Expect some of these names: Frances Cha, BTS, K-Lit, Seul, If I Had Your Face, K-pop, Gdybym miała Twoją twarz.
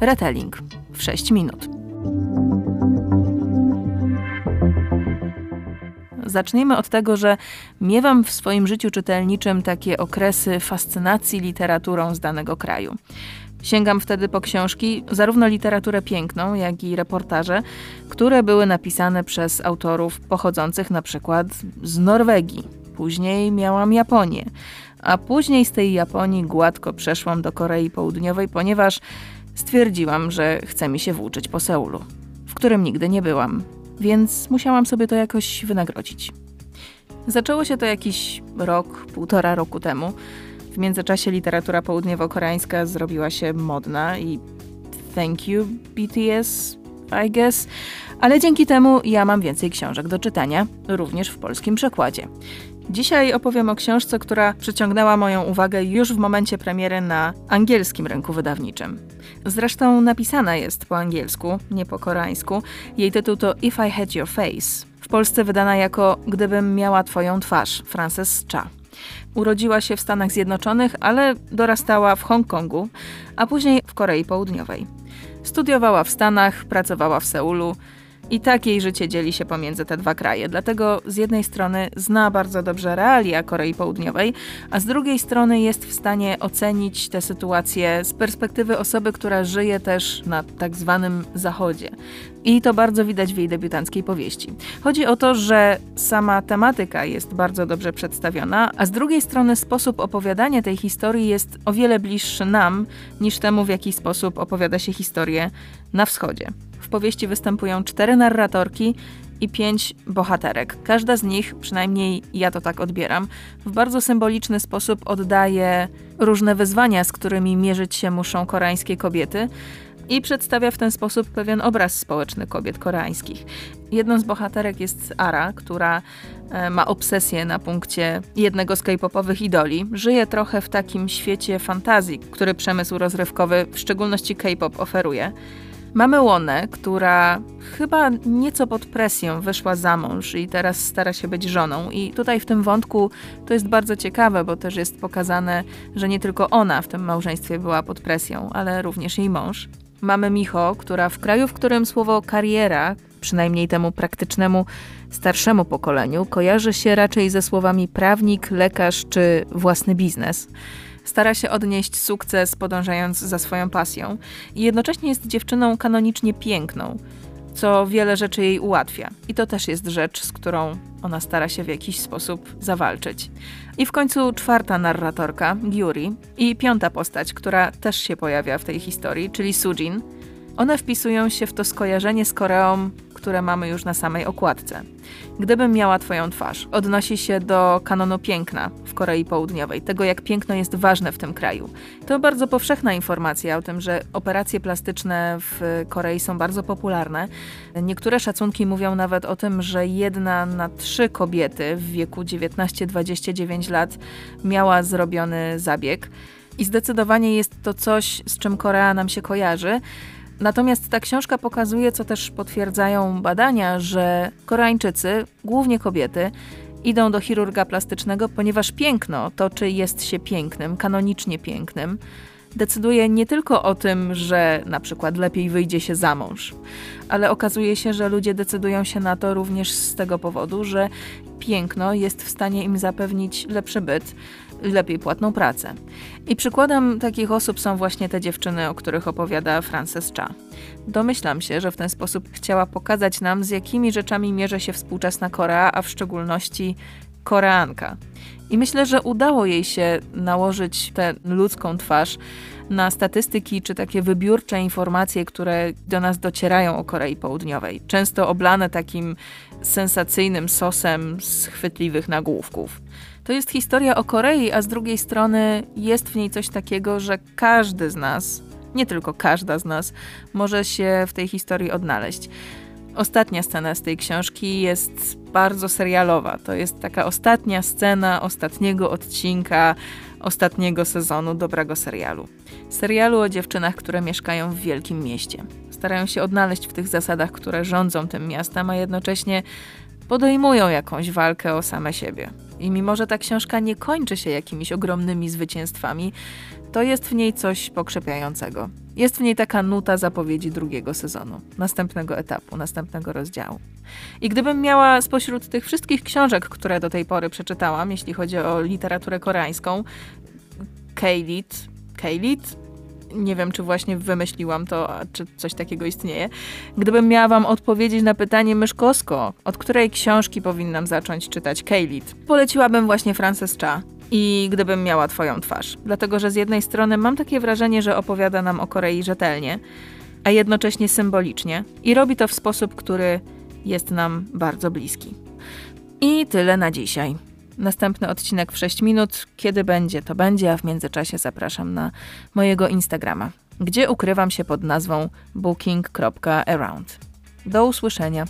Retelling w 6 minut. Zacznijmy od tego, że miewam w swoim życiu czytelniczym takie okresy fascynacji literaturą z danego kraju. Sięgam wtedy po książki, zarówno literaturę piękną, jak i reportaże, które były napisane przez autorów pochodzących na przykład z Norwegii. Później miałam Japonię, a później z tej Japonii gładko przeszłam do Korei Południowej, ponieważ stwierdziłam, że chce mi się włóczyć po Seulu, w którym nigdy nie byłam, więc musiałam sobie to jakoś wynagrodzić. Zaczęło się to jakiś rok, 1,5 roku temu. W międzyczasie literatura południowo-koreańska zrobiła się modna i thank you BTS, I guess, ale dzięki temu ja mam więcej książek do czytania, również w polskim przekładzie. Dzisiaj opowiem o książce, która przyciągnęła moją uwagę już w momencie premiery na angielskim rynku wydawniczym. Zresztą napisana jest po angielsku, nie po koreańsku. Jej tytuł to If I Had Your Face. W Polsce wydana jako Gdybym miała Twoją twarz, Frances Cha. Urodziła się w Stanach Zjednoczonych, ale dorastała w Hongkongu, a później w Korei Południowej. Studiowała w Stanach, pracowała w Seulu i tak jej życie dzieli się pomiędzy te dwa kraje. Dlatego z jednej strony zna bardzo dobrze realia Korei Południowej, a z drugiej strony jest w stanie ocenić tę sytuację z perspektywy osoby, która żyje też na tak zwanym Zachodzie. I to bardzo widać w jej debiutanckiej powieści. Chodzi o to, że sama tematyka jest bardzo dobrze przedstawiona, a z drugiej strony sposób opowiadania tej historii jest o wiele bliższy nam, niż temu, w jaki sposób opowiada się historię na wschodzie. W powieści występują 4 narratorki i 5 bohaterek. Każda z nich, przynajmniej ja to tak odbieram, w bardzo symboliczny sposób oddaje różne wyzwania, z którymi mierzyć się muszą koreańskie kobiety, i przedstawia w ten sposób pewien obraz społeczny kobiet koreańskich. Jedną z bohaterek jest Ara, która ma obsesję na punkcie jednego z K-popowych idoli. Żyje trochę w takim świecie fantazji, który przemysł rozrywkowy, w szczególności K-pop, oferuje. Mamy Łonę, która chyba nieco pod presją wyszła za mąż i teraz stara się być żoną. I tutaj w tym wątku to jest bardzo ciekawe, bo też jest pokazane, że nie tylko ona w tym małżeństwie była pod presją, ale również jej mąż. Mamy Micho, która w kraju, w którym słowo kariera, przynajmniej temu praktycznemu, starszemu pokoleniu, kojarzy się raczej ze słowami prawnik, lekarz czy własny biznes. Stara się odnieść sukces, podążając za swoją pasją, i jednocześnie jest dziewczyną kanonicznie piękną, co wiele rzeczy jej ułatwia. I to też jest rzecz, z którą ona stara się w jakiś sposób zawalczyć. I w końcu 4. narratorka, Yuri, i 5. postać, która też się pojawia w tej historii, czyli Sujin. One wpisują się w to skojarzenie z Koreą, które mamy już na samej okładce. Gdybym miała Twoją twarz odnosi się do kanonu piękna w Korei Południowej, tego jak piękno jest ważne w tym kraju. To bardzo powszechna informacja o tym, że operacje plastyczne w Korei są bardzo popularne. Niektóre szacunki mówią nawet o tym, że 1 na 3 kobiety w wieku 19-29 lat miała zrobiony zabieg. I zdecydowanie jest to coś, z czym Korea nam się kojarzy. Natomiast ta książka pokazuje, co też potwierdzają badania, że Koreańczycy, głównie kobiety, idą do chirurga plastycznego, ponieważ piękno, to czy jest się pięknym, kanonicznie pięknym, decyduje nie tylko o tym, że na przykład lepiej wyjdzie się za mąż, ale okazuje się, że ludzie decydują się na to również z tego powodu, że piękno jest w stanie im zapewnić lepszy byt, lepiej płatną pracę. I przykładem takich osób są właśnie te dziewczyny, o których opowiada Frances Cha. Domyślam się, że w ten sposób chciała pokazać nam, z jakimi rzeczami mierzy się współczesna Korea, a w szczególności Koreanka. I myślę, że udało jej się nałożyć tę ludzką twarz na statystyki czy takie wybiórcze informacje, które do nas docierają o Korei Południowej. Często oblane takim sensacyjnym sosem z chwytliwych nagłówków. To jest historia o Korei, a z drugiej strony jest w niej coś takiego, że każdy z nas, nie tylko każda z nas, może się w tej historii odnaleźć. Ostatnia scena z tej książki jest bardzo serialowa. To jest taka ostatnia scena ostatniego odcinka, ostatniego sezonu dobrego serialu. Serialu o dziewczynach, które mieszkają w wielkim mieście. Starają się odnaleźć w tych zasadach, które rządzą tym miastem, a jednocześnie podejmują jakąś walkę o same siebie. I mimo, że ta książka nie kończy się jakimiś ogromnymi zwycięstwami, to jest w niej coś pokrzepiającego. Jest w niej taka nuta zapowiedzi drugiego sezonu, następnego etapu, następnego rozdziału. I gdybym miała spośród tych wszystkich książek, które do tej pory przeczytałam, jeśli chodzi o literaturę koreańską, K-Lit, nie wiem, czy właśnie wymyśliłam to, czy coś takiego istnieje. Gdybym miała wam odpowiedzieć na pytanie myszkowsko, od której książki powinnam zacząć czytać K-Lit, poleciłabym właśnie Frances Cha i Gdybym miała Twoją twarz. Dlatego, że z jednej strony mam takie wrażenie, że opowiada nam o Korei rzetelnie, a jednocześnie symbolicznie i robi to w sposób, który jest nam bardzo bliski. I tyle na dzisiaj. Następny odcinek w 6 minut. Kiedy będzie, to będzie, a w międzyczasie zapraszam na mojego Instagrama, gdzie ukrywam się pod nazwą booking.around. Do usłyszenia.